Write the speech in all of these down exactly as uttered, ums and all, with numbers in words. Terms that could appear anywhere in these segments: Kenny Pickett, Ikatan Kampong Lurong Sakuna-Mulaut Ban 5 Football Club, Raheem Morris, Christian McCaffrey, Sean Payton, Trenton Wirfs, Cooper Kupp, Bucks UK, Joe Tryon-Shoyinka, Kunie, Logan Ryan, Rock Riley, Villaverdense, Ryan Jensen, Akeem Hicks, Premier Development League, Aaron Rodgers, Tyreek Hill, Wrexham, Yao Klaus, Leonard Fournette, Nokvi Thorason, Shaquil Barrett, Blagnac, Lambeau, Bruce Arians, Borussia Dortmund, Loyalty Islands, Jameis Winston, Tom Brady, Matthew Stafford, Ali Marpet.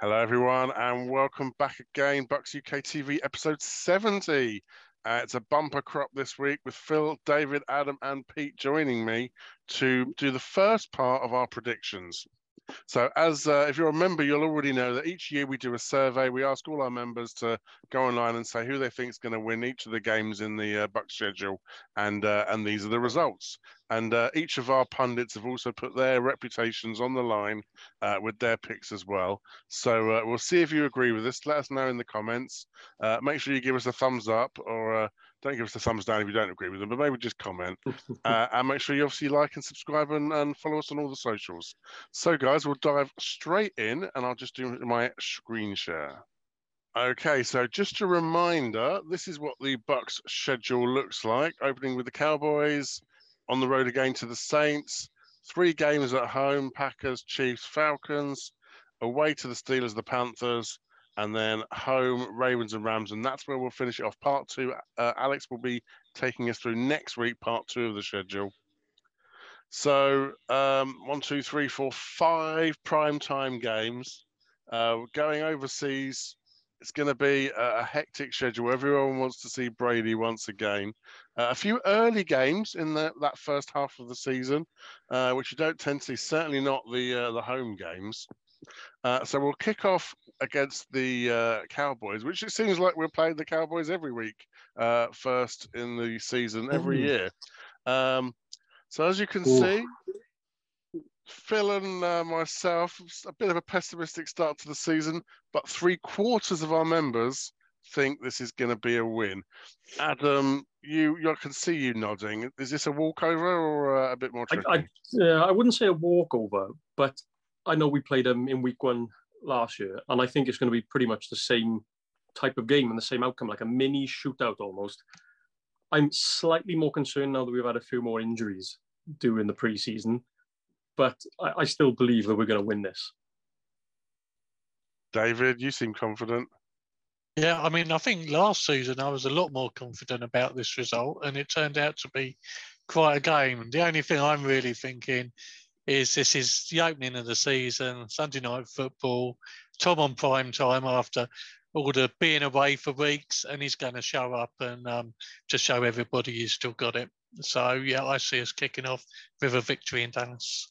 Hello, everyone, and welcome back again. Bucks U K T V episode seventy. Uh, it's a bumper crop this week with Phil, David, Adam, and Pete joining me to do the first part of our predictions. So as uh, if you're a member, you'll already know that each year we do a survey. We ask all our members to go online and say who they think is going to win each of the games in the uh, Bucks schedule. And, uh, and these are the results. And uh, each of our pundits have also put their reputations on the line uh, with their picks as well. So uh, we'll see if you agree with us. Let us know in the comments. Uh, make sure you give us a thumbs up, or uh, don't give us a thumbs down if you don't agree with them, but maybe just comment. uh, and make sure you obviously like and subscribe and, and follow us on all the socials. So guys, we'll dive straight in, and I'll just do my screen share. Okay, so just a reminder, this is what the Bucks schedule looks like. Opening with the Cowboys, on the road again to the Saints, three games at home, Packers, Chiefs, Falcons, away to the Steelers, the Panthers, and then home, Ravens and Rams. And that's where we'll finish it off. Part two, uh, Alex will be taking us through next week, part two of the schedule. So um, one, two, three, four, five primetime games. Uh, going overseas, it's going to be a, a hectic schedule. Everyone wants to see Brady once again. Uh, a few early games in the, that first half of the season, uh, which you don't tend to see, certainly not the, uh, the home games. Uh, so we'll kick off against the uh, Cowboys, which it seems like we're playing the Cowboys every week, uh, first in the season, every mm. year. Um, so as you can Ooh. see, Phil and uh, myself, a bit of a pessimistic start to the season, but three quarters of our members think this is going to be a win. Adam, you, you I can see you nodding. Is this a walkover or uh, a bit more tricky? I, I, uh, I wouldn't say a walkover, but I know we played them in week one last year, and I think it's going to be pretty much the same type of game and the same outcome, like a mini shootout almost. I'm slightly more concerned now that we've had a few more injuries during the preseason, but I, I still believe that we're going to win this. David, you seem confident. Yeah, I mean, I think last season I was a lot more confident about this result, and it turned out to be quite a game. The only thing I'm really thinking is this is the opening of the season, Sunday night football, Tom on prime time after all the being away for weeks, and he's going to show up and um, to show everybody he's still got it. So, yeah, I see us kicking off with a victory in Dallas.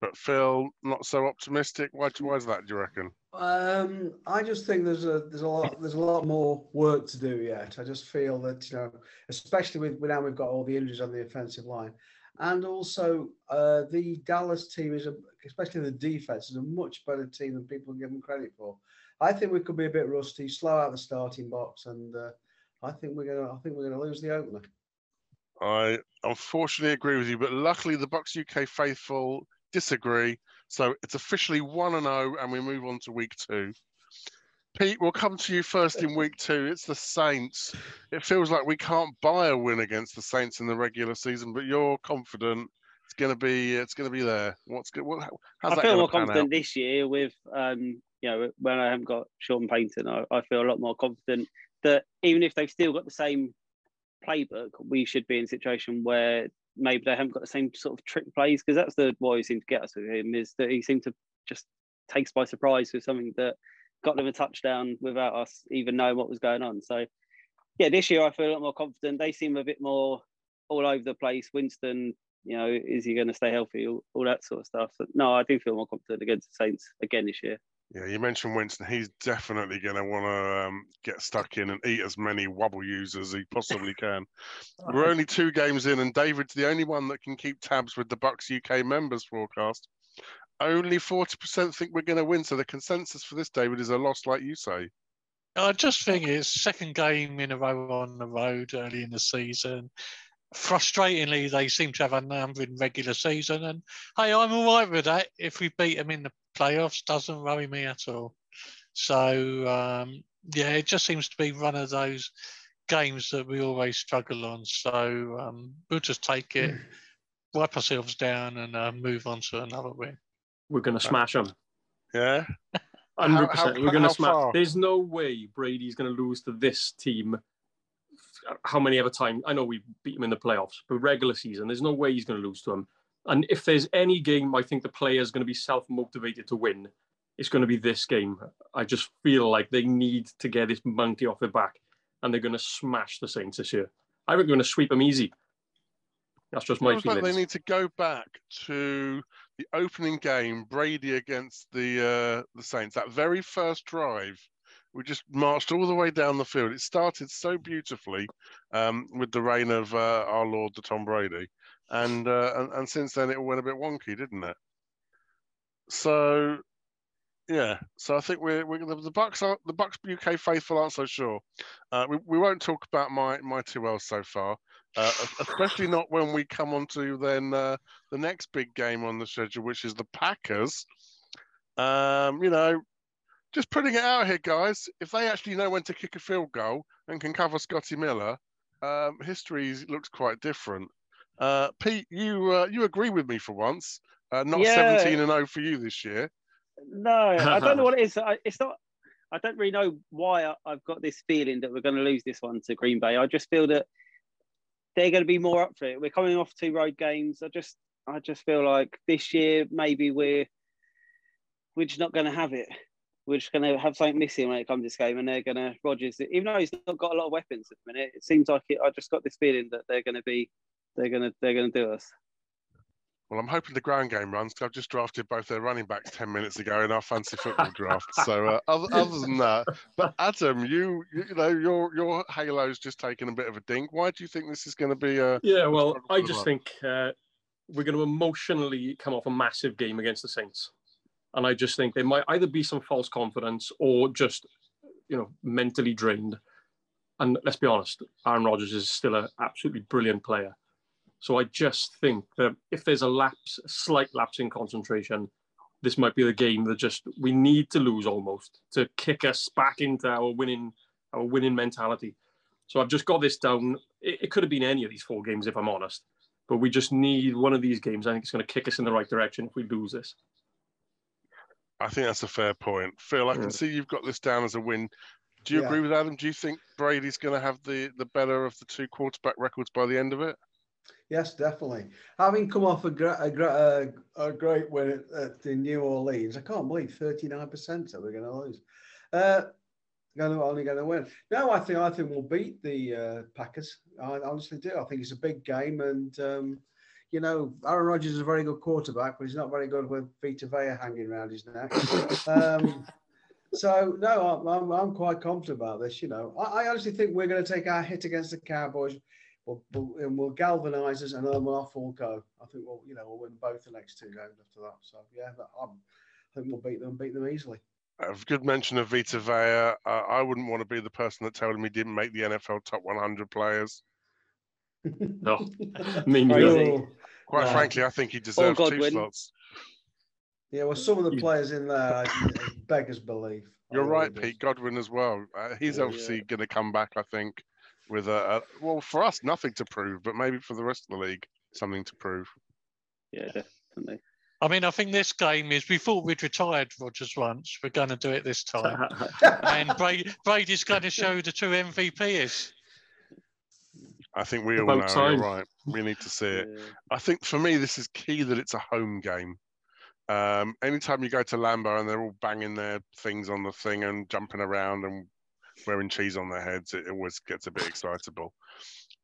But Phil, not so optimistic. Why, why is that, do you reckon? Um, I just think there's a there's a lot there's a lot more work to do yet. I just feel that, you know, especially with, with now we've got all the injuries on the offensive line. And also, uh, the Dallas team is, a, especially the defense, is a much better team than people give them credit for. I think we could be a bit rusty, slow out the starting box, and uh, I think we're gonna, I think we're gonna lose the opener. I unfortunately agree with you, but luckily the Bucks U K faithful disagree. So it's officially one and zero, and we move on to week two. Pete, we'll come to you first in week two. It's the Saints. It feels like we can't buy a win against the Saints in the regular season, but you're confident it's going to be it's going to be there. What's good? What, how's I feel more confident out? This year with um, you know, when I haven't got Sean Payton, I, I feel a lot more confident that even if they've still got the same playbook, we should be in a situation where maybe they haven't got the same sort of trick plays, because that's the why he seemed to get us with him, is that he seemed to just take us by surprise with something that got them a touchdown without us even knowing what was going on. So, yeah, this year I feel a lot more confident. They seem a bit more all over the place. Winston, you know, is he going to stay healthy? All, all that sort of stuff. So, no, I do feel more confident against the Saints again this year. Yeah, you mentioned Winston. He's definitely going to want to um, get stuck in and eat as many wobble users as he possibly can. We're only two games in, and David's the only one that can keep tabs with the Bucks U K members forecast. Only forty percent think we're going to win, so the consensus for this, David, is a loss, like you say. I just think it's second game in a row on the road early in the season. Frustratingly, they seem to have a number in regular season, and, hey, I'm all right with that. If we beat them in the playoffs, doesn't worry me at all. So, um, yeah, it just seems to be one of those games that we always struggle on. So um, we'll just take it, wipe ourselves down, and uh, move on to another win. We're going to smash them. Yeah. one hundred percent. How, how, We're going to smash. Far? There's no way Brady's going to lose to this team. How many other times? I know we beat him in the playoffs, but regular season, there's no way he's going to lose to him. And if there's any game, I think the player's going to be self-motivated to win. it's going to be this game. I just feel like they need to get this monkey off their back, and they're going to smash the Saints this year. I think they're going to sweep them easy. That's just my feeling. They need to go back to the opening game, Brady against the uh, the Saints. That very first drive, we just marched all the way down the field. It started so beautifully um, with the reign of uh, our Lord, the Tom Brady. And, uh, and and since then, it went a bit wonky, didn't it? So, yeah. So I think we're, we're the Bucks are, the Bucks U K faithful aren't so sure. Uh, we we won't talk about my my two L's so far, uh, especially not when we come on to then uh, the next big game on the schedule, which is the Packers. Um, you know, just putting it out here, guys. If they actually know when to kick a field goal and can cover Scotty Miller, um, history looks quite different. Uh, Pete, you uh, you agree with me for once. Uh, not yeah. seventeen and oh for you this year. No, I don't know what it is. I, it's not. I don't really know why I, I've got this feeling that we're going to lose this one to Green Bay. I just feel that they're going to be more up for it. We're coming off two road games. I just, I just feel like this year maybe we're we're just not going to have it. We're just going to have something missing when it comes to this game, and they're going to Rodgers. Even though he's not got a lot of weapons at the minute, it seems like it, I just got this feeling that they're going to be. They're gonna, they're gonna do us. Well, I'm hoping the ground game runs, because I've just drafted both their running backs ten minutes ago in our fancy football draft. So uh, other, other than that, but Adam, you, you know, your your Halo's just taken a bit of a dink. Why do you think this is going to be a? Yeah, well, I just think uh, we're going to emotionally come off a massive game against the Saints, and I just think there might either be some false confidence or just, you know, mentally drained. And let's be honest, Aaron Rodgers is still an absolutely brilliant player. So I just think that if there's a lapse, a slight lapse in concentration, this might be the game that just we need to lose almost to kick us back into our winning, our winning mentality. So I've just got this down. It, it could have been any of these four games, if I'm honest, but we just need one of these games. I think it's going to kick us in the right direction if we lose this. I think that's a fair point, Phil. I can yeah. see you've got this down as a win. Do you yeah. agree with Adam? Do you think Brady's going to have the the better of the two quarterback records by the end of it? Yes, definitely. Having come off a, gra- a, gra- a, a great win at, at the New Orleans, I can't believe thirty-nine percent that we're going to lose. Uh, going to only going to win. No, I think I think we'll beat the uh, Packers. I honestly do. I think it's a big game, and um, you know, Aaron Rodgers is a very good quarterback, but he's not very good with Vita Vea hanging around his neck. um, so no, I'm, I'm I'm quite confident about this. You know, I, I honestly think we're going to take our hit against the Cowboys. We'll, we'll, and we'll galvanise us, and then we'll off all go. I think we'll, you know, we'll win both the next two games after that. So yeah, but I think we'll beat them, beat them easily. A good mention of Vita Vea. Uh, I wouldn't want to be the person that told him he didn't make the N F L top one hundred players. No, me neither. Quite no. frankly, I think he deserves oh, two win. slots. Yeah, well, some of the players in there, beggars belief. You're really right, Pete. Godwin as well. Uh, he's yeah, obviously yeah. going to come back, I think. With a, a well, for us, nothing to prove, but maybe for the rest of the league, something to prove. Yeah, definitely. I mean, I think this game is. We thought we'd retired Rodgers once. We're going to do it this time, and Brady, Brady's going to show the two M V Ps. I think we all About know. Time. You're right. We need to see it. Yeah. I think for me, this is key that it's a home game. Um, anytime you go to Lambeau and they're all banging their things on the thing and jumping around and wearing cheese on their heads, it always gets a bit excitable.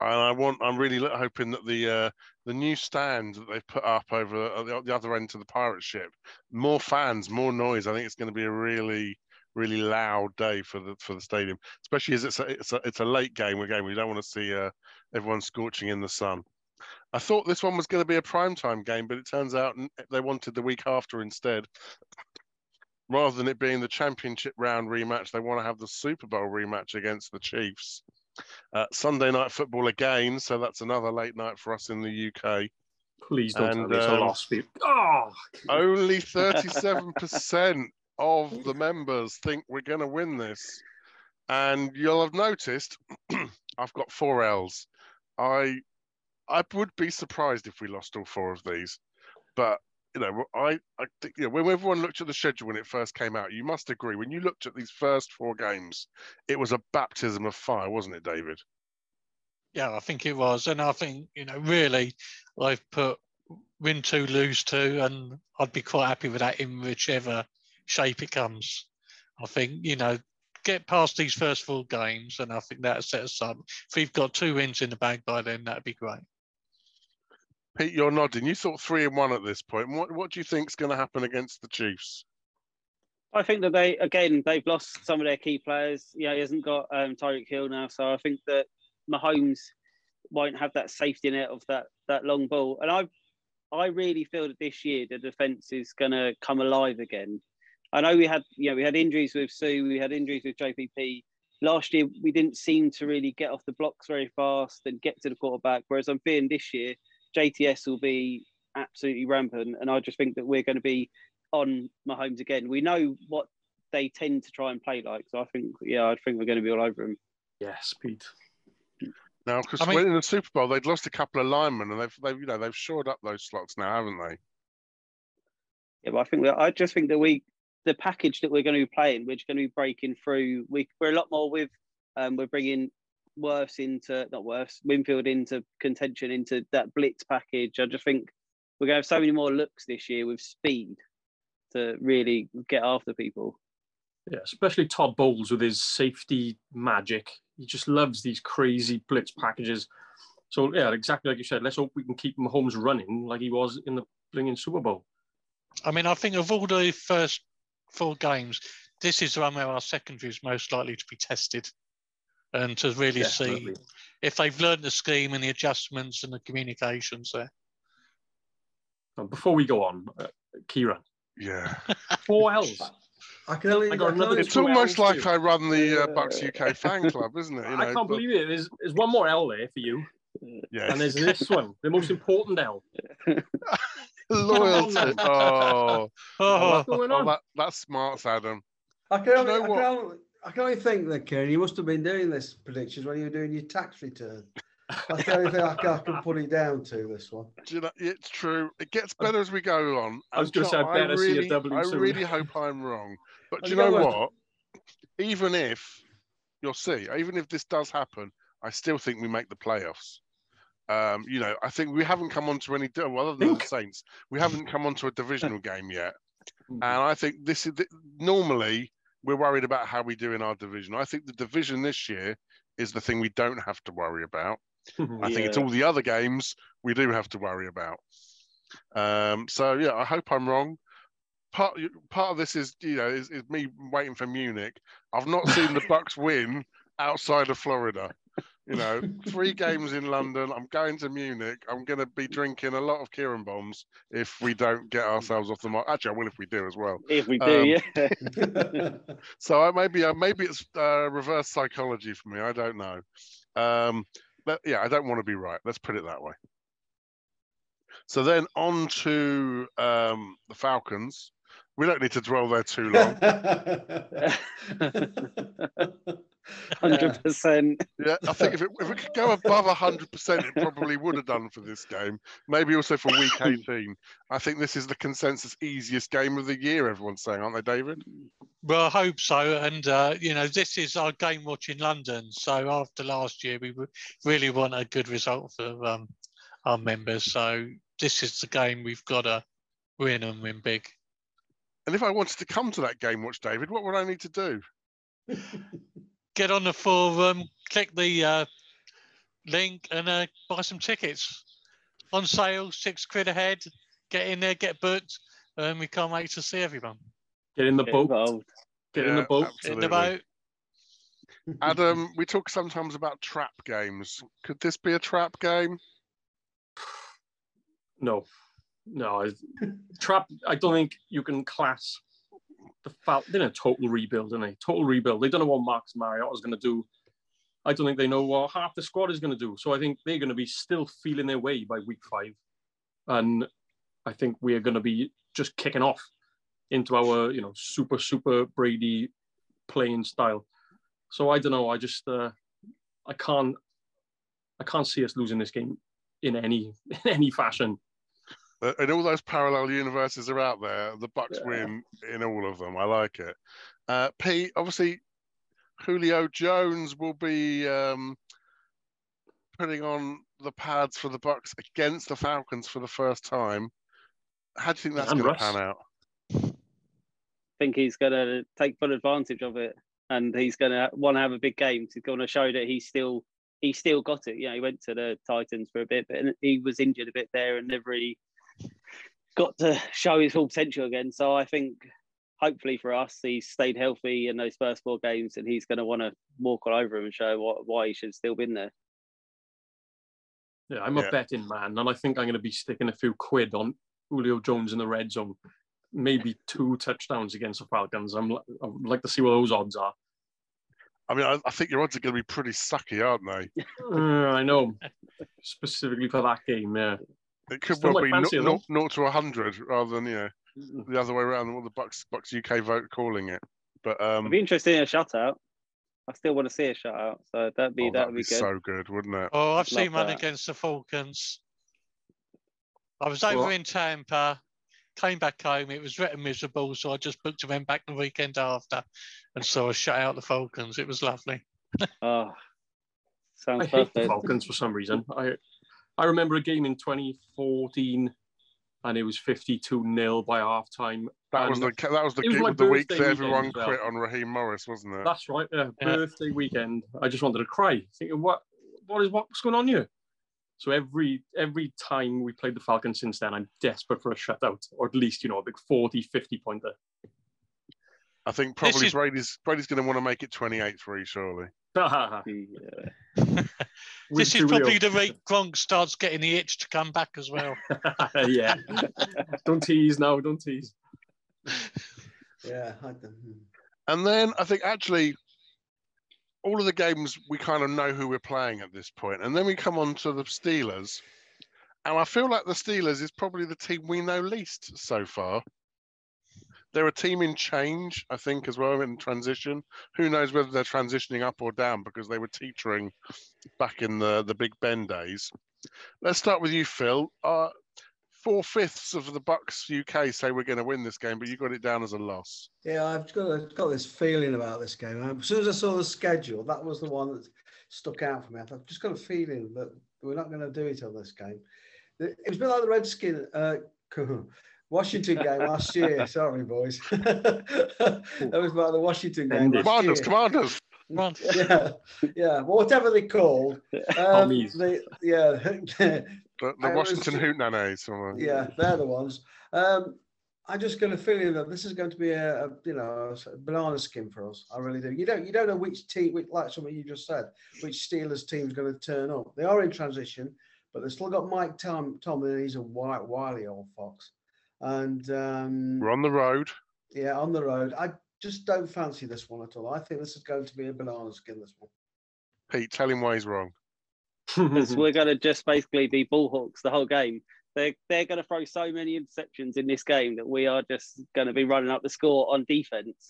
And I want, I'm really hoping that the uh, the new stand that they've put up over uh, the, the other end to the pirate ship, more fans, more noise. I think it's going to be a really, really loud day for the for the stadium, especially as it's a, it's a, it's a late game. Again, we don't want to see uh, everyone scorching in the sun. I thought this one was going to be a primetime game, but it turns out they wanted the week after instead. Rather than it being the championship round rematch, they want to have the Super Bowl rematch against the Chiefs. Uh, Sunday night football again, so that's another late night for us in the U K. Please don't and, tell me it's um, a loss. Oh, only thirty-seven percent of the members think we're going to win this. And you'll have noticed I've got four L's. I, I would be surprised if we lost all four of these, but... You know, I, I think, you know, when everyone looked at the schedule when it first came out, you must agree, when you looked at these first four games, it was a baptism of fire, wasn't it, David? Yeah, I think it was. And I think, you know, really, I've put win two, lose two, and I'd be quite happy with that in whichever shape it comes. I think, you know, get past these first four games, and I think that'll set us up. If we've got two wins in the bag by then, that'd be great. Pete, you're nodding. You thought three and one at this point. What what do you think's going to happen against the Chiefs? I think that they, again, they've lost some of their key players. You know, he hasn't got um, Tyreek Hill now, so I think that Mahomes won't have that safety net of that that long ball. And I I really feel that this year the defence is going to come alive again. I know we had, you know, we had injuries with Sue, we had injuries with J P P. Last year, we didn't seem to really get off the blocks very fast and get to the quarterback, whereas I'm fearing this year, J T S will be absolutely rampant, and I just think that we're going to be on Mahomes again. We know what they tend to try and play like, so I think, yeah, I think we're going to be all over him. Yes, Pete. Now, because I mean, when in the Super Bowl, they'd lost a couple of linemen, and they've, they've, you know, they've shored up those slots now, haven't they? Yeah, but I think that I just think that we. The package that we're going to be playing, we're going to be breaking through. We, we're a lot more with, um, we're bringing Wirfs into, not Wirfs, Winfield into contention, into that blitz package. I just think we're going to have so many more looks this year with speed to really get after people. Yeah, especially Todd Bowles with his safety magic. He just loves these crazy blitz packages. So, yeah, exactly like you said, let's hope we can keep Mahomes running like he was in the blinging Super Bowl. I mean, I think of all the first four games, this is the one where our secondary is most likely to be tested, and to really Definitely. see if they've learned the scheme and the adjustments and the communications there. And before we go on, uh, Kieran. Yeah. Four L's. I can only. I got another it's almost L's like too. I run the uh, Bucks U K fan club, isn't it? You know, I can't but... believe it. There's, there's one more L there for you. Yes. And there's this one, the most important L. Loyalty. Oh, oh, what's going on? oh that, that's smarts, Adam. I can only, you know I, can only, I can only think that, Kieran, you must have been doing this predictions when you were doing your tax return. That's the only thing I can, I can put it down to, this one. Do you know, it's true. It gets better as we go on. I was going to say, I better really, see a W I soon. really hope I'm wrong. But do you know what? Even if, you'll see, even if this does happen, I still think we make the playoffs. Um, you know, I think we haven't come on to any, well, other than the Saints, we haven't come on to a divisional game yet. And I think this is, normally, we're worried about how we do in our division. I think the division this year is the thing we don't have to worry about. I yeah. think it's all the other games we do have to worry about. Um, so, yeah, I hope I'm wrong. Part, part of this is, you know, is, is me waiting for Munich. I've not seen the Bucks win outside of Florida. You know, three games in London. I'm going to Munich. I'm going to be drinking a lot of Kieran bombs if we don't get ourselves off the mark. Actually, I will if we do as well. If we do, um, yeah. So I maybe, I, maybe it's uh, reverse psychology for me. I don't know. Um, but yeah, I don't want to be right. Let's put it that way. So then on to um, the Falcons. We don't need to dwell there too long. one hundred percent. Yeah, I think if it, if it could go above one hundred percent, it probably would have done for this game. Maybe also for week eighteen. I think this is the consensus easiest game of the year, everyone's saying, aren't they, David? Well, I hope so. And, uh, you know, this is our game watch in London. So after last year, we really want a good result for um, our members. So this is the game we've got to win and win big. And if I wanted to come to that game watch, David, what would I need to do? Get on the forum, click the uh, link and uh, buy some tickets. On sale, six quid a head. Get in there, get booked. And we can't wait to see everyone. Get in the get boat. Get yeah, in the boat. Absolutely. In the boat. Adam, we talk sometimes about trap games. Could this be a trap game? No. No, trap. I don't think you can class the Fal. They're in a total rebuild, aren't they? Total rebuild. They don't know what Marcus Mariota is going to do. I don't think they know what half the squad is going to do. So I think they're going to be still feeling their way by week five, and I think we are going to be just kicking off into our, you know, super super Brady playing style. So I don't know. I just uh, I can't I can't see us losing this game in any in any fashion. And all those parallel universes are out there. The Bucks yeah. win in all of them. I like it. Uh, Pete, obviously, Julio Jones will be um, putting on the pads for the Bucks against the Falcons for the first time. How do you think that's going to pan out? think he's going to take full advantage of it, and he's going to want to have a big game. He's going to show that he's still he's still got it. You know, he went to the Titans for a bit, but he was injured a bit there and never really got to show his full potential again. So I think, hopefully for us, he's stayed healthy in those first four games, and he's going to want to walk all over him and show what, why he should have still been there. Yeah, I'm yeah. a betting man, and I think I'm going to be sticking a few quid on Julio Jones in the red zone, maybe two touchdowns against the Falcons. I'm, I'd like to see what those odds are. I mean, I, I think your odds are going to be pretty sucky, aren't they? uh, I know, specifically for that game, yeah. It could Still well be fancy, no, no, zero to one hundred rather than, you know, the other way around, what the Bucks Bucks U K vote calling it. But um, it'd be interesting in a shutout. I still want to see a shutout, so that'd be oh, that'd, that'd be good. So good, wouldn't it? Oh, I've I'd seen one that. against the Falcons. I was over what? in Tampa, came back home. It was rather miserable, so I just booked them back the weekend after, and so I shut out the Falcons. It was lovely. oh, sounds I perfect. Hate the Falcons for some reason. I I remember a game in twenty fourteen. And it was fifty-two nil by half-time. That and was the that was the, was with the week that everyone well. quit on Raheem Morris, wasn't it? That's right, yeah. yeah. Birthday weekend. I just wanted to cry, thinking, what, what is, what's going on here? So every every time we played the Falcons since then, I'm desperate for a shutout, or at least, you know, a big forty, fifty-pointer. I think probably is... Brady's, Brady's going to want to make it twenty-eight three, surely. yeah. This is probably the rate Gronk starts getting the itch to come back as well. yeah. Don't tease now, don't tease. Yeah. I don't... And then I think actually all of the games we kind of know who we're playing at this point. And then we come on to the Steelers. And I feel like the Steelers is probably the team we know least so far. They're a team in change, I think, as well, in transition. Who knows whether they're transitioning up or down, because they were teetering back in the, the Big Ben days. Let's start with you, Phil. Uh, four-fifths of the Bucks U K say we're going to win this game, but you got it down as a loss. Yeah, I've got, I've got this feeling about this game. As soon as I saw the schedule, that was the one that stuck out for me. I've just got a feeling that we're not going to do it on this game. It was a bit like the Redskin... Uh, Washington game last year. Sorry, boys. That was about the Washington game. Commanders, commanders. Yeah, yeah. Well, whatever they called. Um, the, yeah. the the Washington Hootenannies. Yeah, they're the ones. Um, I just got a feeling that this is going to be a, a you know a banana skin for us. I really do. You don't you don't know which team, which, like something you just said, which Steelers team's going to turn up. They are in transition, but they've still got Mike Tom, Tomlin. He's a white, wily old fox. And um, we're on the road. Yeah, on the road. I just don't fancy this one at all. I think this is going to be a banana skin, this one. Pete, tell him why he's wrong. Because we're going to just basically be bullhawks the whole game. They're, they're going to throw so many interceptions in this game that we are just going to be running up the score on defence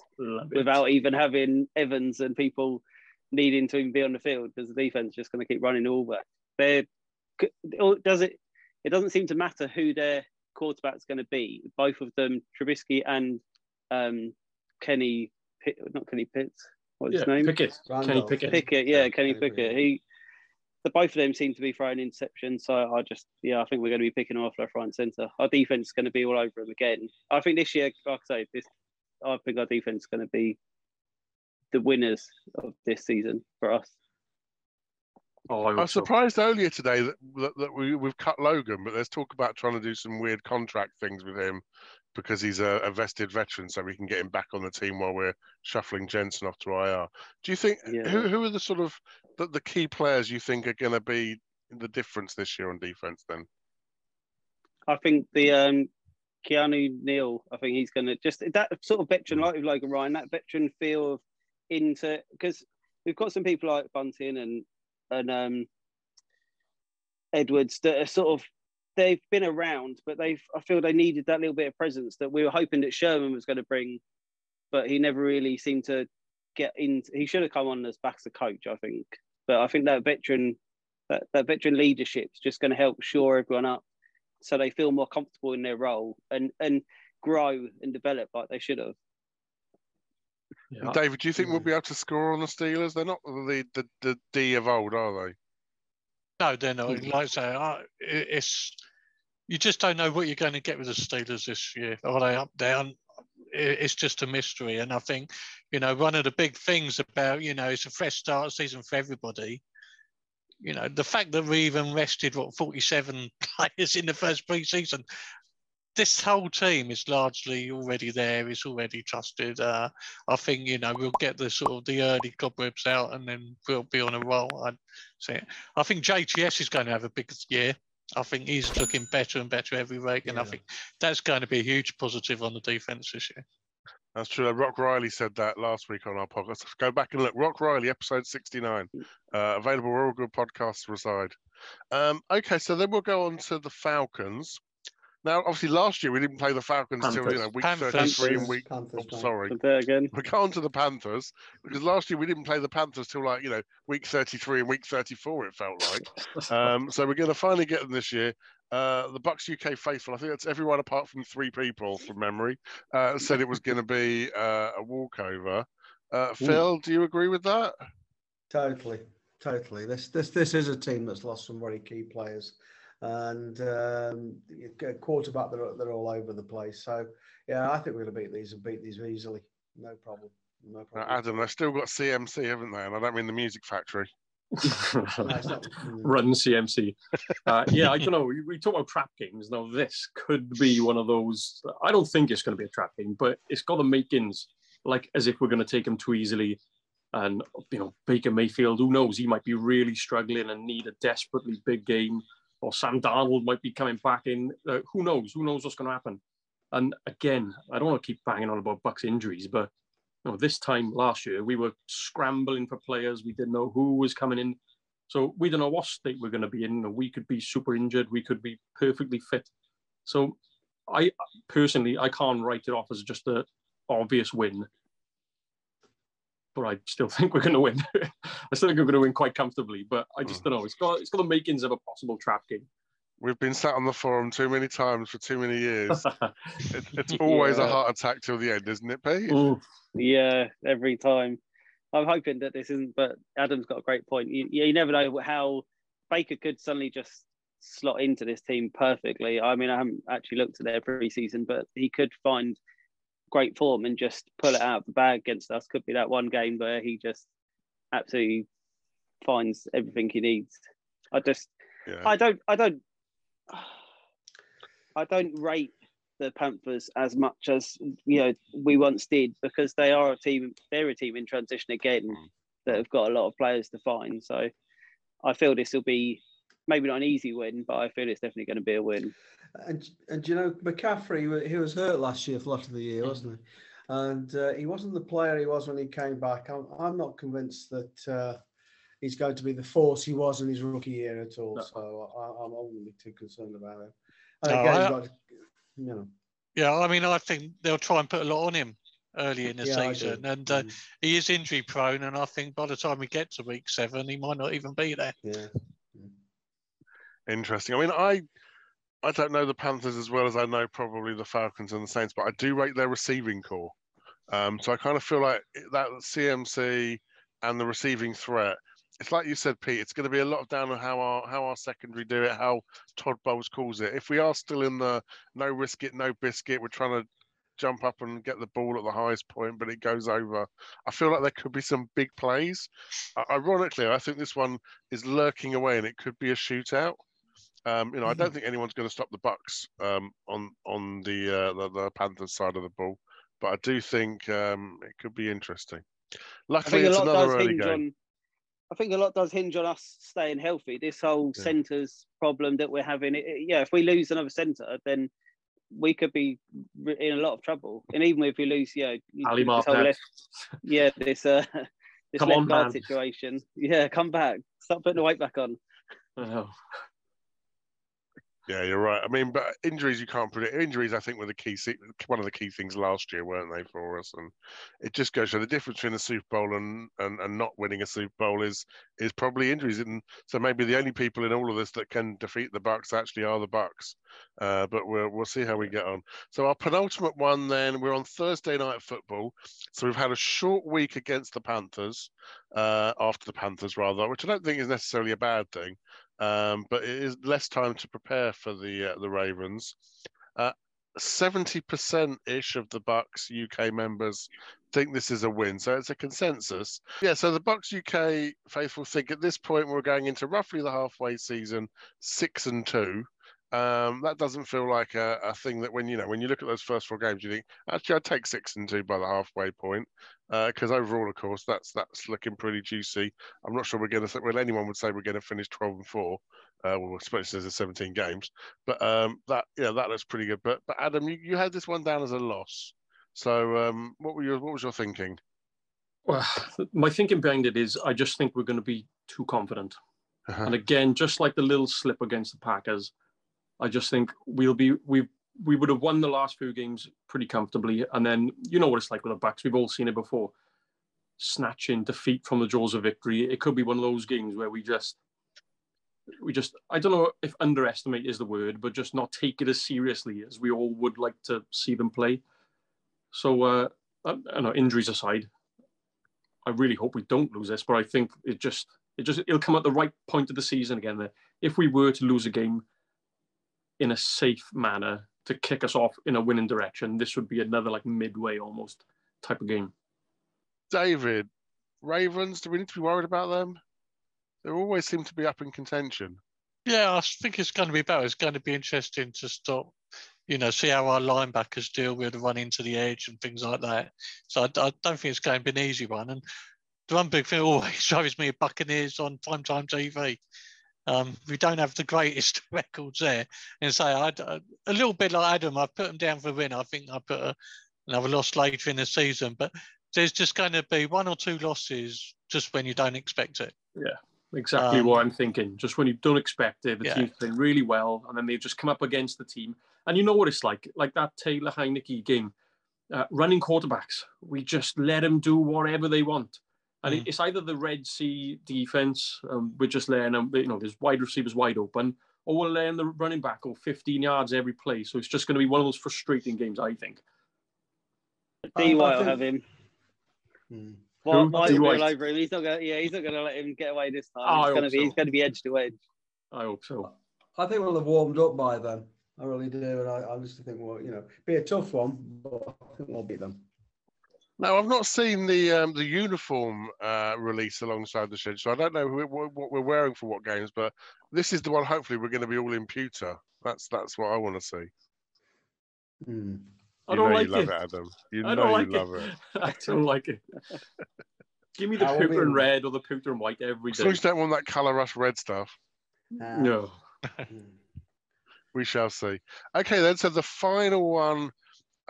without even having Evans and people needing to even be on the field, because the defence is just going to keep running all back. They're, does it, it doesn't seem to matter who they're quarterback's going to be. Both of them, Trubisky and um, Kenny, Pitt, not Kenny Pitts, what's yeah, his name? Pickett. Kenny Pickett. Pickett, yeah, yeah Kenny Pickett. He, the both of them seem to be throwing interceptions, so I just, yeah, I think we're going to be picking off left, right and centre. Our defence is going to be all over them again. I think this year, like I say, this, I think our defence is going to be the winners of this season for us. Oh, I, I was surprised sure. earlier today that, that, that we, we've cut Logan, but there's talk about trying to do some weird contract things with him because he's a, a vested veteran, so we can get him back on the team while we're shuffling Jensen off to I R. Do you think yeah. who who are the sort of the, the key players you think are going to be the difference this year on defense? Then I think the um, Keanu Neal. I think he's going to just that sort of veteran, like Logan Ryan, that veteran feel of into because we've got some people like Bunting and. and um, Edwards that are sort of, they've been around, but they've, I feel they needed that little bit of presence that we were hoping that Sherman was going to bring, but he never really seemed to get in. He should have come on as back as a coach, I think. But I think that veteran, that, that veteran leadership is just going to help shore everyone up so they feel more comfortable in their role and, and grow and develop like they should have. Yeah. David, do you think we'll be able to score on the Steelers? They're not the the, the D of old, are they? No, they're not. Like I say, I, it's you just don't know what you're going to get with the Steelers this year. Are they up, down? it's just a mystery. And I think, you know, one of the big things about, you know, it's a fresh start season for everybody. You know, the fact that we even rested, what, forty-seven players in the first pre-season, this whole team is largely already there. It's already trusted. Uh, I think, you know, we'll get the sort of the early cobwebs out and then we'll be on a roll. I'd say. I think J T S is going to have a big year. I think he's looking better and better every week. And yeah. I think that's going to be a huge positive on the defence this year. That's true. Rock Riley said that last week on our podcast. Go back and look. Rock Riley, episode sixty-nine. Uh, available where all good podcasts reside. Um, okay, so then we'll go on to the Falcons. Now, obviously, last year we didn't play the Falcons until you know, week Panthers. thirty-three and week... Panthers, oh, sorry. Again. We'll go on to the Panthers, because last year we didn't play the Panthers till like, you know, week thirty-three and week thirty-four, it felt like. um, so we're going to finally get them this year. Uh, the Bucks U K faithful, I think that's everyone apart from three people from memory, uh, said it was going to be uh, a walkover. Uh, Phil, do you agree with that? Totally, totally. This this this is a team that's lost some very key players, and um, quarterback they're they're all over the place. So yeah, I think we're going to beat these and beat these easily, no problem, no problem. Uh, Adam, they've still got C M C, haven't they? And I don't mean the Music Factory. Run C M C. Uh, yeah, I don't know. We, we talk about trap games. Now, this could be one of those. I don't think it's going to be a trap game, but it's got the makings, like as if we're going to take them too easily. And, you know, Baker Mayfield, who knows? He might be really struggling and need a desperately big game. Or Sam Darnold might be coming back in. Uh, who knows? Who knows what's going to happen? And again, I don't want to keep banging on about Bucks injuries, but no, this time last year, we were scrambling for players. We didn't know who was coming in. So we don't know what state we're going to be in. We could be super injured. We could be perfectly fit. So I personally, I can't write it off as just an obvious win. But I still think we're going to win. I still think we're going to win quite comfortably. But I just don't know. It's got, it's got the makings of a possible trap game. We've been sat on the forum too many times for too many years. it, it's always yeah. a heart attack till the end, isn't it, Pete? Ooh. Yeah, every time. I'm hoping that this isn't, but Adam's got a great point. You, you never know how Baker could suddenly just slot into this team perfectly. I mean, I haven't actually looked at their preseason, but he could find great form and just pull it out of the bag against us. Could be that one game where he just absolutely finds everything he needs. I just, yeah. I don't, I don't, I don't rate the Panthers as much as, you know, we once did, because they are a team, they're a team in transition again that have got a lot of players to find. So I feel this will be maybe not an easy win, but I feel it's definitely going to be a win. And, and you know, McCaffrey, he was hurt last year for a lot of the year, wasn't he? And uh, he wasn't the player he was when he came back. I'm, I'm not convinced that... Uh, he's going to be the force he was in his rookie year at all. No. So I, I'm not really too concerned about him. And no, again, I, got, you know. Yeah, I mean, I think they'll try and put a lot on him early in the yeah, season. And uh, mm. he is injury prone. And I think by the time we get to week seven, he might not even be there. Yeah. Interesting. I mean, I... I don't know the Panthers as well as I know probably the Falcons and the Saints, but I do rate their receiving core. Um, so I kind of feel like that C M C and the receiving threat, it's like you said, Pete, it's going to be a lot down on how our how our secondary do it, how Todd Bowles calls it. If we are still in the no risk it, no biscuit, we're trying to jump up and get the ball at the highest point, but it goes over. I feel like there could be some big plays. Uh, ironically, I think this one is lurking away and it could be a shootout. Um, you know, mm-hmm. I don't think anyone's going to stop the Bucks um, on on the, uh, the the Panthers side of the ball, but I do think um, it could be interesting. Luckily, it's another early game. On- I think a lot does hinge on us staying healthy. This whole yeah. centres problem that we're having, it, it, yeah, if we lose another centre, then we could be in a lot of trouble. And even if we lose, yeah, Ali Marpet, left, yeah, this uh, this come left on, guard man. Situation, yeah, come back, start putting the weight back on. Oh. Yeah, you're right. I mean, but injuries you can't predict. Injuries, I think, were the key one of the key things last year, weren't they, for us? And it just goes to the difference between the Super Bowl and, and, and not winning a Super Bowl is is probably injuries. And so maybe the only people in all of this that can defeat the Bucks actually are the Bucks. Uh, but we'll we'll see how we get on. So our penultimate one, then we're on Thursday Night Football. So we've had a short week against the Panthers, uh, after the Panthers rather, which I don't think is necessarily a bad thing. Um, but it is less time to prepare for the uh, the Ravens. Uh, seventy percent-ish of the Bucks U K members think this is a win, so it's a consensus. Yeah, so the Bucks U K faithful think at this point we're going into roughly the halfway season, six and two. Um, that doesn't feel like a, a thing that when you know when you look at those first four games, you think actually I'd take six and two by the halfway point, because uh, overall, of course, that's that's looking pretty juicy. I'm not sure we're going to well anyone would say we're going to finish twelve and four, uh, well, especially there's seventeen games. But um, that yeah, that looks pretty good. But but Adam, you, you had this one down as a loss. So um, what were your what was your thinking? Well, my thinking behind it is I just think we're going to be too confident, uh-huh. and again, just like the little slip against the Packers. I just think we'll be we we would have won the last few games pretty comfortably, and then you know what it's like with the Bucks. We've all seen it before, snatching defeat from the jaws of victory. It could be one of those games where we just we just I don't know if underestimate is the word, but just not take it as seriously as we all would like to see them play. So, uh, I don't know, injuries aside, I really hope we don't lose this, but I think it just it just it'll come at the right point of the season again. There, if we were to lose a game in a safe manner to kick us off in a winning direction, this would be another like midway almost type of game. David, Ravens, do we need to be worried about them? They always seem to be up in contention. Yeah, I think it's going to be better. It's going to be interesting to stop, you know, see how our linebackers deal with running to the edge and things like that. So I, I don't think it's going to be an easy one. And the one big thing always drives me Buccaneers on primetime T V. Um, we don't have the greatest records there. And so I'd, a little bit like Adam, I put them down for a win. I think I put a, another loss later in the season. But there's just going to be one or two losses just when you don't expect it. Yeah, exactly um, what I'm thinking. Just when you don't expect it, the yeah. team's playing really well, and then they've just come up against the team. And you know what it's like, like that Taylor Heineke game. Uh, running quarterbacks, we just let them do whatever they want. And mm. it's either the Red Sea defense, um, we're just letting them, you know, there's wide receivers wide open, or we're letting the running back go fifteen yards every play. So it's just going to be one of those frustrating games, I think. D Y will think... have him. Hmm. Well, Mike will over him. He's not going. Yeah, he's not going to let him get away this time. Oh, he's going to be. So. He's going to be edge to edge. I hope so. I think we'll have warmed up by then. I really do, and I honestly think we'll, you know, be a tough one, but I think we'll beat them. No, I've not seen the um, the uniform uh, release alongside the shed, so I don't know who, what, what we're wearing for what games. But this is the one. Hopefully, we're going to be all in pewter. That's that's what I want to see. Mm. I don't like it. You know you love it, Adam. You know you love it. I don't like it. Give me the pewter and red or the pewter and white every day. As long as you don't want that colour rush red stuff. Uh, no. We shall see. Okay, then. So the final one.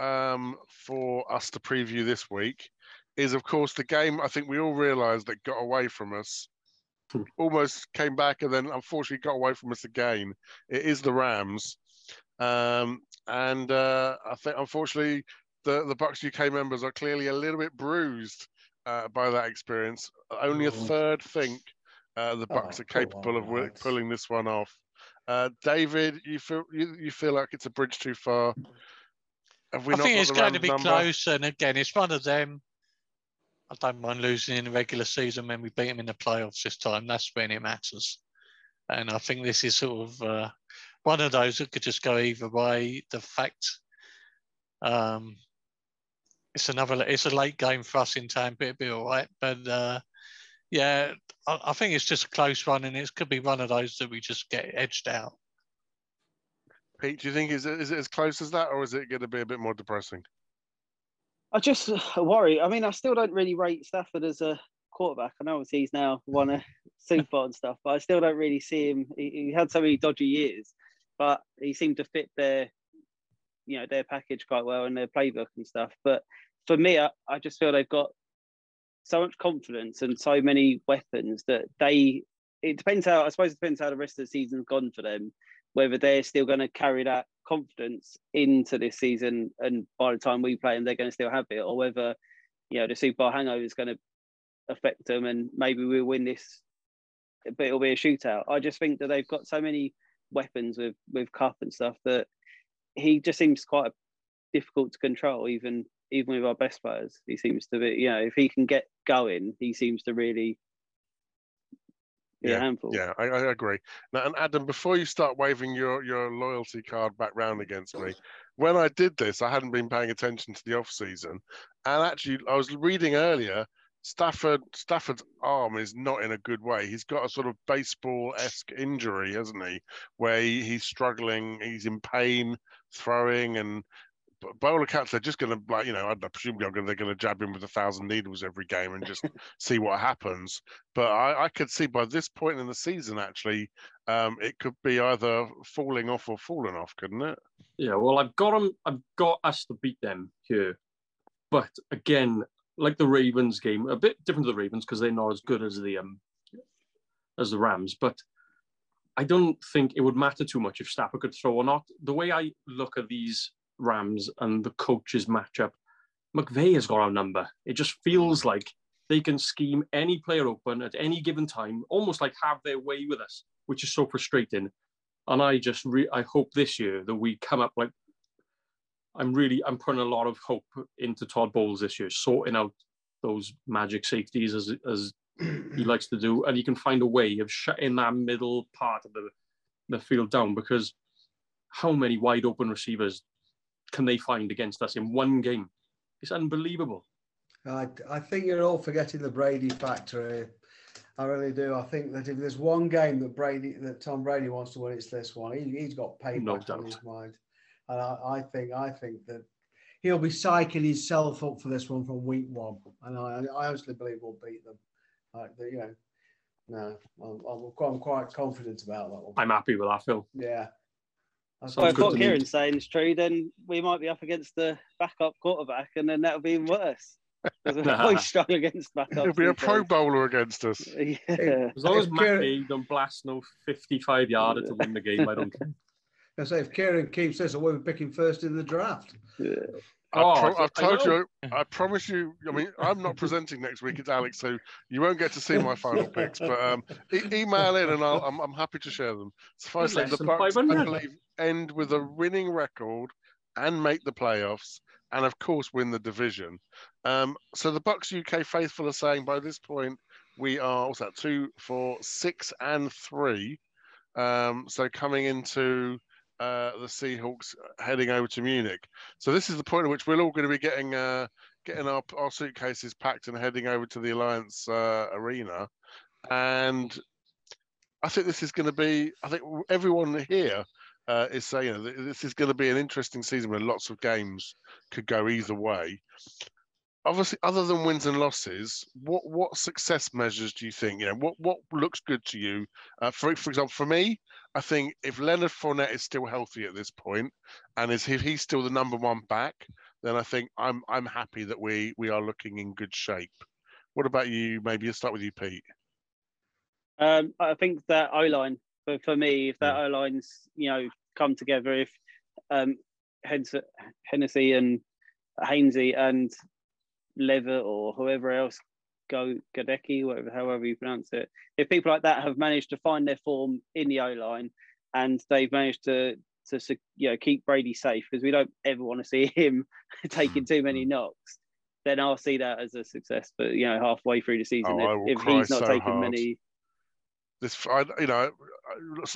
Um, for us to preview this week is, of course, the game I think we all realised that got away from us, almost came back and then unfortunately got away from us again. It is the Rams. Um, and uh, I think, unfortunately, the, the Bucks U K members are clearly a little bit bruised uh, by that experience. Only a third think uh, the Bucks oh, are capable on, of w- pulling this one off. Uh, David, you feel, you, you feel like it's a bridge too far. I think it's going to be number? close, and again, it's one of them. I don't mind losing in the regular season when we beat them in the playoffs this time. That's when it matters. And I think this is sort of uh, one of those that could just go either way. The fact um, it's another, it's a late game for us in town, but it'll be all right. But uh, yeah, I, I think it's just a close one, and it could be one of those that we just get edged out. Pete, do you think is it, is it as close as that, or is it going to be a bit more depressing? I just worry. I mean, I still don't really rate Stafford as a quarterback. I know obviously he's now won a Super Bowl and stuff, but I still don't really see him. He, he had so many dodgy years, but he seemed to fit their, you know, their package quite well and their playbook and stuff. But for me, I, I just feel they've got so much confidence and so many weapons that they. It depends how. I suppose it depends how the rest of the season's gone for them. Whether they're still going to carry that confidence into this season, and by the time we play them, they're going to still have it, or whether, you know, the Super Bowl hangover is going to affect them, and maybe we'll win this, but it'll be a shootout. I just think that they've got so many weapons with with Kupp and stuff that he just seems quite difficult to control, even even with our best players. He seems to be, you know, if he can get going, he seems to really Yeah, yeah, handful. Yeah, I, I agree. Now, and Adam, before you start waving your, your loyalty card back round against me, when I did this, I hadn't been paying attention to the off-season. And actually, I was reading earlier, Stafford Stafford's arm is not in a good way. He's got a sort of baseball-esque injury, hasn't he, where he, he's struggling, he's in pain, throwing, and by all accounts, they're just going to, like, you know, I presume they're going to jab him with a thousand needles every game and just see what happens. But I, I could see by this point in the season, actually, um, it could be either falling off or falling off, couldn't it? Yeah, well, I've got them, I've got us to beat them here. But again, like the Ravens game, a bit different to the Ravens because they're not as good as the um, as the Rams. But I don't think it would matter too much if Stafford could throw or not. The way I look at these Rams and the coaches matchup, McVay has got our number. It just feels like they can scheme any player open at any given time, almost like have their way with us, which is so frustrating. And I just, re- I hope this year that we come up like, I'm really, I'm putting a lot of hope into Todd Bowles this year, sorting out those magic safeties as as he likes to do, and he can find a way of shutting that middle part of the the field down, because how many wide open receivers can they find against us in one game? It's unbelievable. I, I think you're all forgetting the Brady factor here. I really do. I think that if there's one game that Brady, that Tom Brady wants to win, it's this one. He, he's got payback no on his mind, and I, I think I think that he'll be psyching himself up for this one from week one. And I, I honestly believe we'll beat them. Like the, you know, no, I'm, I'm quite confident about that one. I'm happy with that, Phil. Yeah. So if what Kieran's saying is true, then we might be up against the backup quarterback, and then that'll be even worse. We're nah. always struggle against backups. It'll be a days. Pro bowler against us. Yeah. If, as long as Matthew don't blast no fifty-five yarder to win the game, I don't care. I say, if Kieran keeps this, we'll be picking first in the draft. Yeah. I oh, pro- I've told I you, I promise you, I mean, I'm not presenting next week, it's Alex, so you won't get to see my final picks, but um, e- email in and I'll, I'm, I'm happy to share them. Suffice it, the Bucks, I believe, end with a winning record and make the playoffs and, of course, win the division. Um, so the Bucks U K faithful are saying by this point, we are, what's that, two, four, six and three. Um, so coming into... Uh, the Seahawks heading over to Munich. So this is the point at which we're all going to be getting uh, getting our, our suitcases packed and heading over to the Alliance uh, Arena. And I think this is going to be, I think everyone here uh, is saying, you know, this is going to be an interesting season where lots of games could go either way. Obviously, other than wins and losses, what what success measures do you think? You know, what what looks good to you? Uh, for for example, for me, I think if Leonard Fournette is still healthy at this point, and is if he's still the number one back, then I think I'm I'm happy that we we are looking in good shape. What about you? Maybe I'll start with you, Pete. Um, I think that O line for for me, if that yeah. O line's you know come together, if um, Hennessy and Hainsey and Lever or whoever else, go Gadecki, whatever, however you pronounce it. If people like that have managed to find their form in the O line, and they've managed to to you know keep Brady safe, because we don't ever want to see him taking too many knocks, then I'll see that as a success. But you know, halfway through the season, oh, if, if he's not so taking hard. many, this I, you know,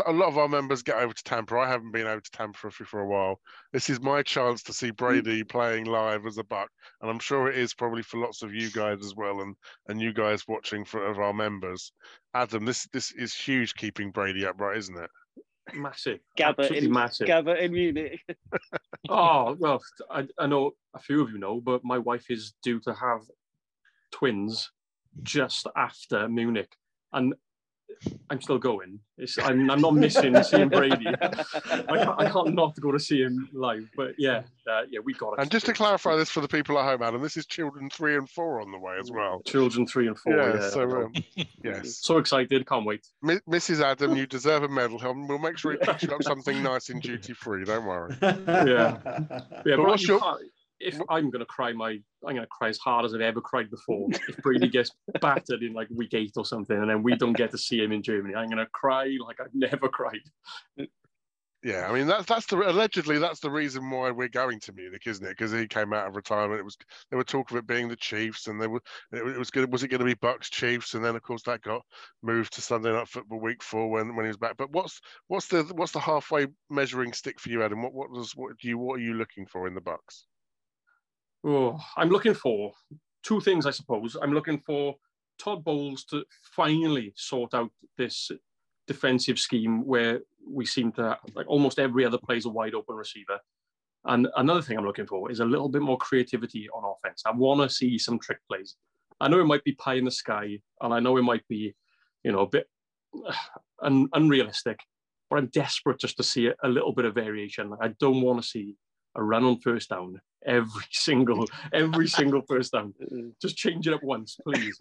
a lot of our members get over to Tampa. I haven't been over to Tampa for, for a while. This is my chance to see Brady playing live as a Buck, and I'm sure it is probably for lots of you guys as well, and and you guys watching for of our members. Adam, this this is huge, keeping Brady upright, isn't it? Massive, Gabba in, massive. Gabba in Munich. Oh well, I, I know a few of you know, but my wife is due to have twins just after Munich, and I'm still going. It's, I'm, I'm not missing seeing Brady. I can't, I can't not go to see him live. But yeah, uh, yeah, we got it. And just to clarify this for the people at home, Adam, this is children three and four on the way as well. Children three and four. Yeah. yeah. So um, yes. So excited! Can't wait. M- Missus Adam, you deserve a medal. We'll make sure he picks you up something nice in duty free. Don't worry. Yeah. Yeah. But, but what's your... If I'm going to cry, my I'm going to cry as hard as I've ever cried before. If Brady gets battered in like week eight or something, and then we don't get to see him in Germany, I'm going to cry like I've never cried. Yeah, I mean, that's that's the allegedly that's the reason why we're going to Munich, isn't it? Because he came out of retirement. It was there were talk of it being the Chiefs, and they were it was good. Was it going to be Bucks Chiefs? And then of course that got moved to Sunday Night Football Week Four when, when he was back. But what's what's the what's the halfway measuring stick for you, Adam? What what was what do you what are you looking for in the Bucks? Oh, I'm looking for two things, I suppose. I'm looking for Todd Bowles to finally sort out this defensive scheme where we seem to, like, almost every other play is a wide open receiver. And another thing I'm looking for is a little bit more creativity on offense. I want to see some trick plays. I know it might be pie in the sky, and I know it might be, you know, a bit un- unrealistic, but I'm desperate just to see a, a little bit of variation. Like, I don't want to see a run on first down every single, every single first down. Just change it up once, please.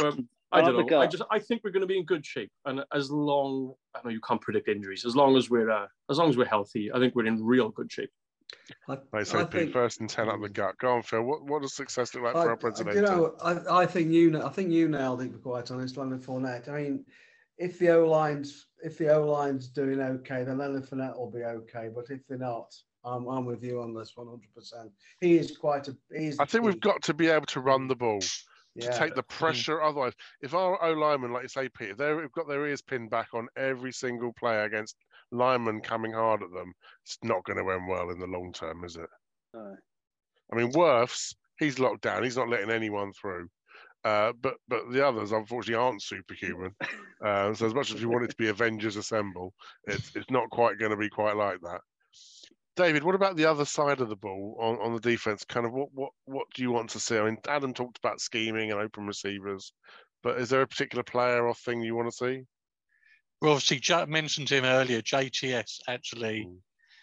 But, I don't know. I just I think we're going to be in good shape, and as long I know you can't predict injuries, as long as we're uh, as long as we're healthy, I think we're in real good shape. I, I say, I Pete, think, first and ten up the gut. Go on, Phil. What what does success look like I, for our president? You know, I, I think you I think you nailed it. Quite honest, Leonard Fournette. I mean, if the O line's if the O line's doing okay, then Leonard Fournette will be okay. But if they're not, I'm, I'm with you on this one hundred percent. He is quite a. He is I think key. We've got to be able to run the ball. To yeah. take the pressure. Otherwise, if our O linemen, like you say, Peter, they've got their ears pinned back on every single play against linemen coming hard at them, it's not going to end well in the long term, is it? No. I mean, Wirfs, he's locked down. He's not letting anyone through. Uh, but but the others, unfortunately, aren't superhuman. Uh, so as much as we want it to be Avengers Assemble, it's, it's not quite going to be quite like that. David, what about the other side of the ball on, on the defense? Kind of what, what what do you want to see? I mean, Adam talked about scheming and open receivers, but is there a particular player or thing you want to see? Well, obviously, J- mentioned him earlier, J T S actually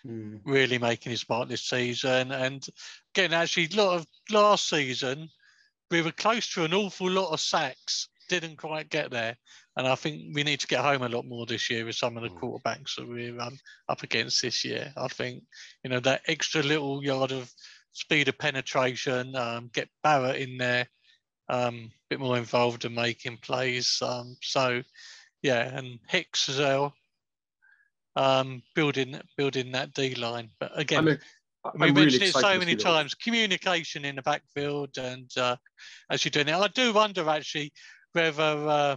mm. really making his mark this season. And again, actually, a lot of last season, we were close to an awful lot of sacks, didn't quite get there. And I think we need to get home a lot more this year with some of the quarterbacks that we're um, up against this year. I think, you know, that extra little yard of speed of penetration, um, get Barrett in there, um, a bit more involved and making plays. Um, so, yeah, and Hicks as well, um, building building that D-line. But again, I mean, we mentioned really it so many times, that. Communication in the backfield and uh, actually doing it. I do wonder, actually, whether... Uh,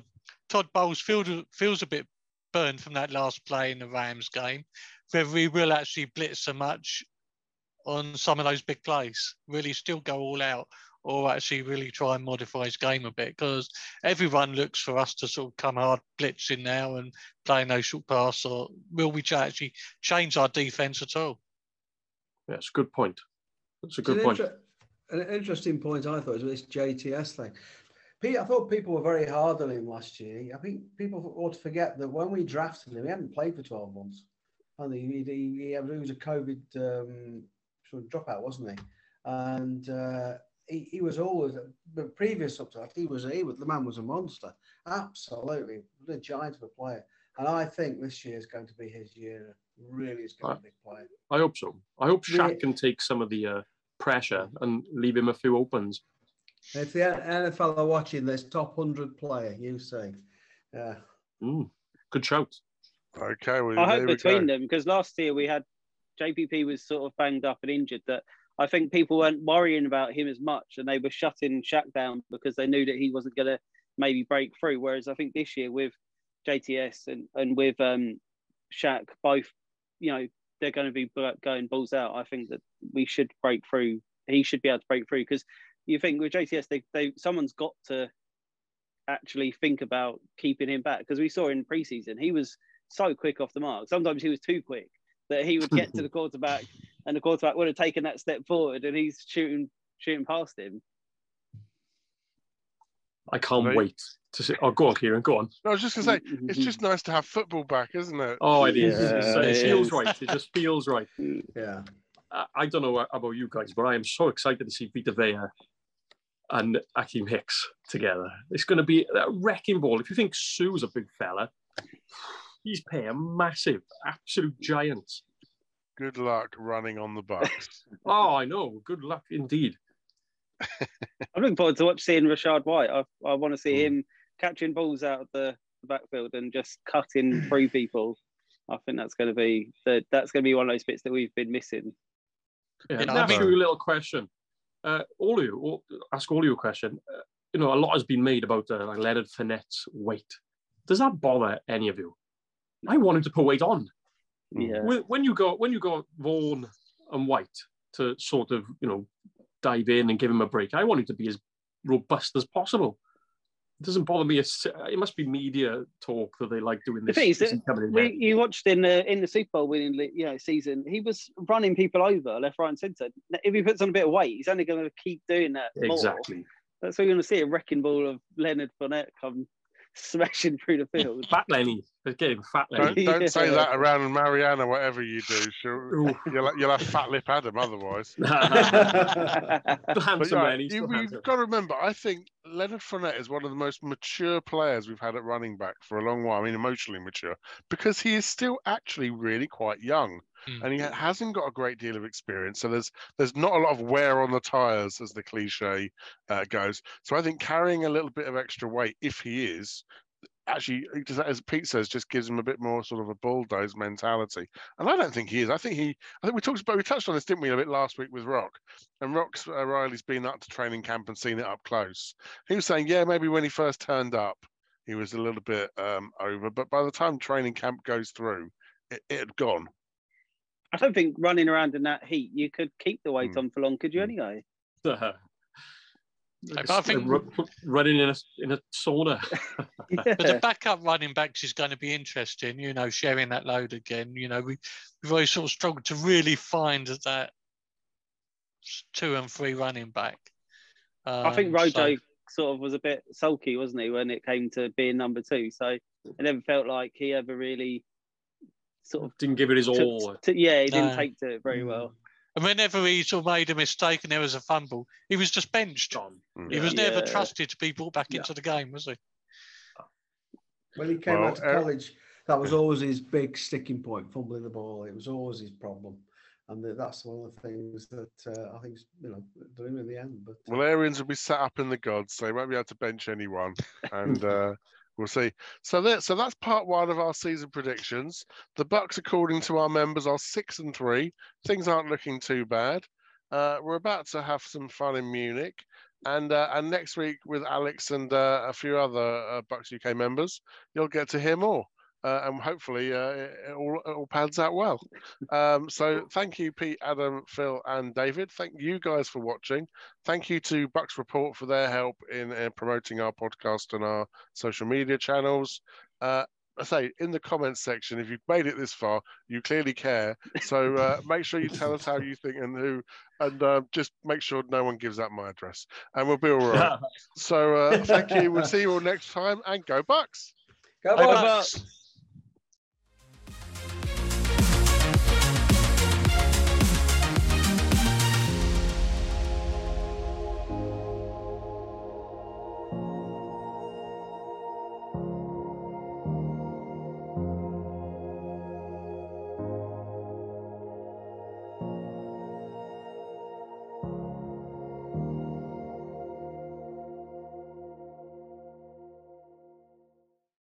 Todd Bowles feels, feels a bit burned from that last play in the Rams game, whether we will actually blitz so much on some of those big plays, really still go all out, or actually really try and modify his game a bit, because everyone looks for us to sort of come hard blitzing now and playing those short pass, or will we actually change our defence at all? Yeah, that's a good point. That's a good an point. Inter- an interesting point, I thought, was this J T S thing. I thought people were very hard on him last year. I think people ought to forget that when we drafted him, he hadn't played for twelve months. And he, he, he was a COVID um, sort of dropout, wasn't he? And uh, he, he was always, the previous updraft, he was, he was the man was a monster. Absolutely, what a giant of a player. And I think this year is going to be his year. Really, is going I, to be a player. I hope so. I hope Shaq yeah. can take some of the uh, pressure and leave him a few opens. If the N F L are watching this, top one hundred player, you say. Yeah. Ooh, good shout. Okay. Well, I hope between them, because last year we had J P P was sort of banged up and injured, that I think people weren't worrying about him as much and they were shutting Shaq down because they knew that he wasn't going to maybe break through. Whereas I think this year with J T S and, and with um, Shaq, both, you know, they're going to be going balls out. I think that we should break through. He should be able to break through because you think with J T S, they, they, someone's got to actually think about keeping him back, because we saw in preseason he was so quick off the mark. Sometimes he was too quick that he would get to the quarterback and the quarterback would have taken that step forward and he's shooting shooting past him. I can't right. wait to see. Oh, go on, Kieran, go on. No, I was just going to say, it's just nice to have football back, isn't it? Oh, it is. Yeah, it, it feels is. right. It just feels right. Yeah. I don't know about you guys, but I am so excited to see Vita Vea and Akeem Hicks together. It's going to be a wrecking ball. If you think Sue's a big fella, he's paying a massive, absolute giant. Good luck running on the Bucks. Oh, I know. Good luck indeed. I'm looking forward to watch seeing Rashad White. I, I want to see mm. him catching balls out of the, the backfield and just cutting through people. I think that's going to be the, that's going to be one of those bits that we've been missing. Yeah, can I ask you a little question? Uh, all of you, all, ask all of you a question. Uh, you know, a lot has been made about uh, like Leonard Fournette's weight. Does that bother any of you? I want him to put weight on. Yeah. When you got when you got Vaughan and White to sort of, you know, dive in and give him a break, I want him to be as robust as possible. It doesn't bother me. It must be media talk that they like doing this. The thing is, that we, you watched in the in the Super Bowl winning, you know, season, he was running people over left, right, and centre. If he puts on a bit of weight, he's only going to keep doing that. Exactly. More. That's what you're going to see, a wrecking ball of Leonard Fournette come smashing through the field. Fat Lenny, again, Fat Lenny. Don't, don't say that around Mariana. Whatever you do, she'll, you'll, you'll have Fat Lip Adam otherwise. Handsome, yeah, Lenny. You, you've handsome. got to remember, I think Leonard Fournette is one of the most mature players we've had at running back for a long while. I mean, emotionally mature, because he is still actually really quite young, mm. and he hasn't got a great deal of experience. So there's there's not a lot of wear on the tires, as the cliche uh, goes. So I think carrying a little bit of extra weight, if he is. Actually, as Pete says, just gives him a bit more sort of a bulldoze mentality, and I don't think he is. I think he, I think we talked about, we touched on this, didn't we, a bit last week with Rock, and Rock's uh, Riley's been up to training camp and seen it up close. He was saying, yeah, maybe when he first turned up, he was a little bit um, over, but by the time training camp goes through, it, it had gone. I don't think running around in that heat, you could keep the weight mm. on for long, could you? Mm. Anyway. Uh-huh. Like I think running in a in a sauna. Yeah. But the backup running backs is going to be interesting, you know, sharing that load again. You know, we we've always sort of struggled to really find that two and three running back. Um, I think Rojo so. sort of was a bit sulky, wasn't he, when it came to being number two? So I never felt like he ever really sort of didn't give it his took, all. To, yeah, he didn't um, take to it very well. And whenever he sort of made a mistake and there was a fumble, he was just benched on. Mm. He was yeah. never trusted to be brought back yeah. into the game, was he? When he came well, out to uh, college, that was always his big sticking point, fumbling the ball. It was always his problem. And that's one of the things that uh, I think, you know, doing in the end. But Well, Arians will be sat up in the gods, so he won't be able to bench anyone. And... uh we'll see. So that so that's part one of our season predictions. The Bucks, according to our members, are six and three. Things aren't looking too bad. Uh, we're about to have some fun in Munich, and uh, and next week with Alex and uh, a few other uh, Bucks U K members, you'll get to hear more, uh, and hopefully uh, it, it all it all pans out well. Um, so thank you, Pete, Adam, Phil, and David. Thank you guys for watching. Thank you to Bucks Report for their help in uh, promoting our podcast and our social media channels. Uh, I say, in the comments section, if you've made it this far, you clearly care. So uh, make sure you tell us how you think and who, and uh, just make sure no one gives out my address, and we'll be all right. So uh, thank you. We'll see you all next time, and go Bucks. Go Bucks. Go Bucks.